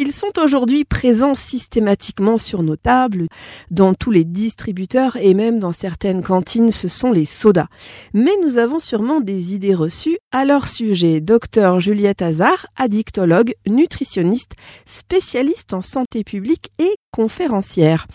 Ils sont aujourd'hui présents systématiquement sur nos tables, dans tous les distributeurs et même dans certaines cantines, ce sont les sodas. Mais nous avons sûrement des idées reçues à leur sujet. Docteur Juliette Hazard, addictologue, nutritionniste, spécialiste en santé publique et conférencière.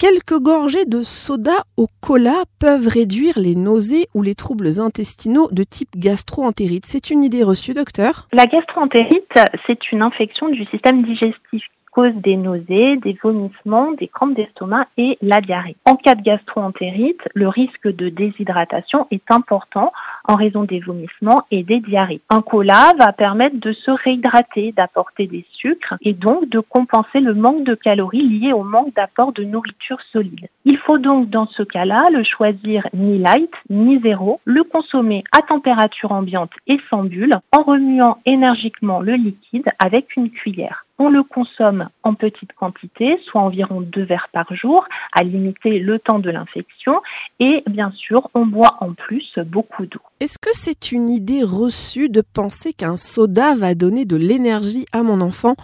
Quelques gorgées de soda au cola peuvent réduire les nausées ou les troubles intestinaux de type gastro-entérite. C'est une idée reçue, docteur ? La gastro-entérite, c'est une infection du système digestif qui cause des nausées, des vomissements, des crampes d'estomac et la diarrhée. En cas de gastro-entérite, le risque de déshydratation est important en raison des vomissements et des diarrhées. Un cola va permettre de se réhydrater, d'apporter des sucres et donc de compenser le manque de calories lié au manque d'apport de nourriture solide. Il faut donc dans ce cas-là le choisir ni light ni zéro, le consommer à température ambiante et sans bulle en remuant énergiquement le liquide avec une cuillère. On le consomme en petite quantité, soit environ 2 verres par jour, à limiter le temps de l'infection et bien sûr on boit en plus beaucoup d'eau. Est-ce que c'est une idée reçue de penser qu'un soda va donner de l'énergie à mon enfant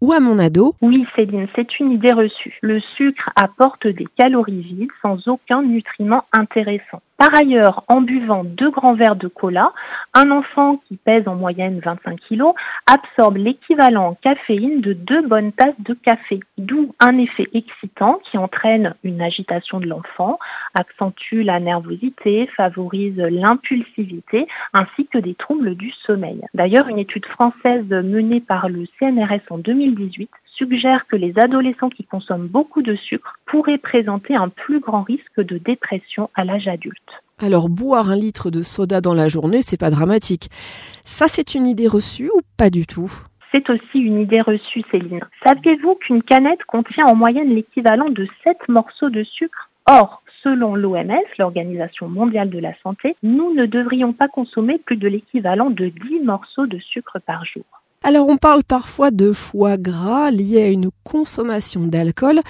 ou à mon ado ? Oui Céline, c'est une idée reçue. Le sucre apporte des calories vides sans aucun nutriment intéressant. Par ailleurs, en buvant 2 grands verres de cola, un enfant qui pèse en moyenne 25 kg absorbe l'équivalent en caféine de 2 bonnes tasses de café, d'où un effet excitant qui entraîne une agitation de l'enfant, accentue la nervosité, favorise l'impulsivité ainsi que des troubles du sommeil. D'ailleurs, une étude française menée par le CNRS en 2018 suggère que les adolescents qui consomment beaucoup de sucre pourraient présenter un plus grand risque de dépression à l'âge adulte. Alors, boire 1 litre de soda dans la journée, c'est pas dramatique. Ça, c'est une idée reçue ou pas du tout ? C'est aussi une idée reçue, Céline. Saviez-vous qu'une canette contient en moyenne l'équivalent de 7 morceaux de sucre ? Or, selon l'OMS, l'Organisation mondiale de la santé, nous ne devrions pas consommer plus de l'équivalent de 10 morceaux de sucre par jour. Alors, on parle parfois de foie gras lié à une consommation d'alcool.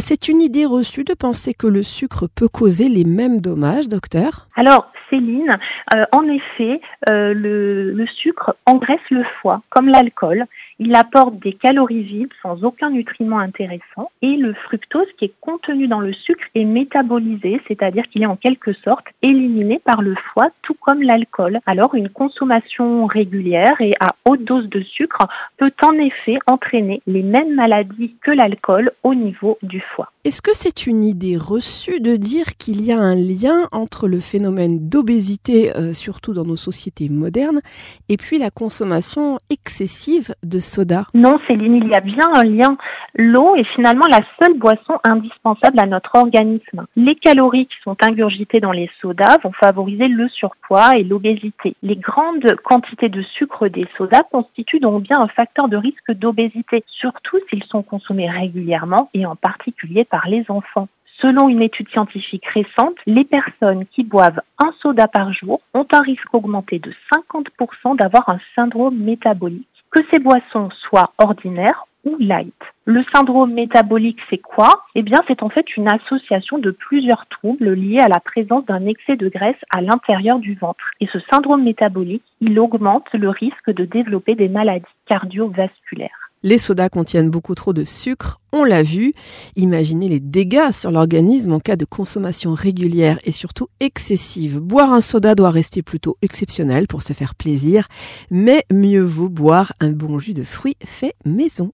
C'est une idée reçue de penser que le sucre peut causer les mêmes dommages, docteur ? Alors, Céline, en effet, le sucre engraisse le foie, comme l'alcool. Il apporte des calories vides sans aucun nutriment intéressant. Et le fructose qui est contenu dans le sucre est métabolisé, c'est-à-dire qu'il est en quelque sorte éliminé par le foie, tout comme l'alcool. Alors, une consommation régulière et à haute dose de sucre peut en effet entraîner les mêmes maladies que l'alcool au niveau du foie. Est-ce que c'est une idée reçue de dire qu'il y a un lien entre le phénomène d'obésité, surtout dans nos sociétés modernes, et puis la consommation excessive de soda ? Non, Céline, il y a bien un lien. L'eau est finalement la seule boisson indispensable à notre organisme. Les calories qui sont ingurgitées dans les sodas vont favoriser le surpoids et l'obésité. Les grandes quantités de sucre des sodas constituent donc bien un facteur de risque d'obésité, surtout s'ils sont consommés régulièrement et en particulier par les enfants. Selon une étude scientifique récente, les personnes qui boivent un soda par jour ont un risque augmenté de 50% d'avoir un syndrome métabolique, que ces boissons soient ordinaires ou light. Le syndrome métabolique, c'est quoi ? Eh bien, c'est en fait une association de plusieurs troubles liés à la présence d'un excès de graisse à l'intérieur du ventre. Et ce syndrome métabolique, il augmente le risque de développer des maladies cardiovasculaires. Les sodas contiennent beaucoup trop de sucre, on l'a vu. Imaginez les dégâts sur l'organisme en cas de consommation régulière et surtout excessive. Boire un soda doit rester plutôt exceptionnel pour se faire plaisir, mais mieux vaut boire un bon jus de fruits fait maison.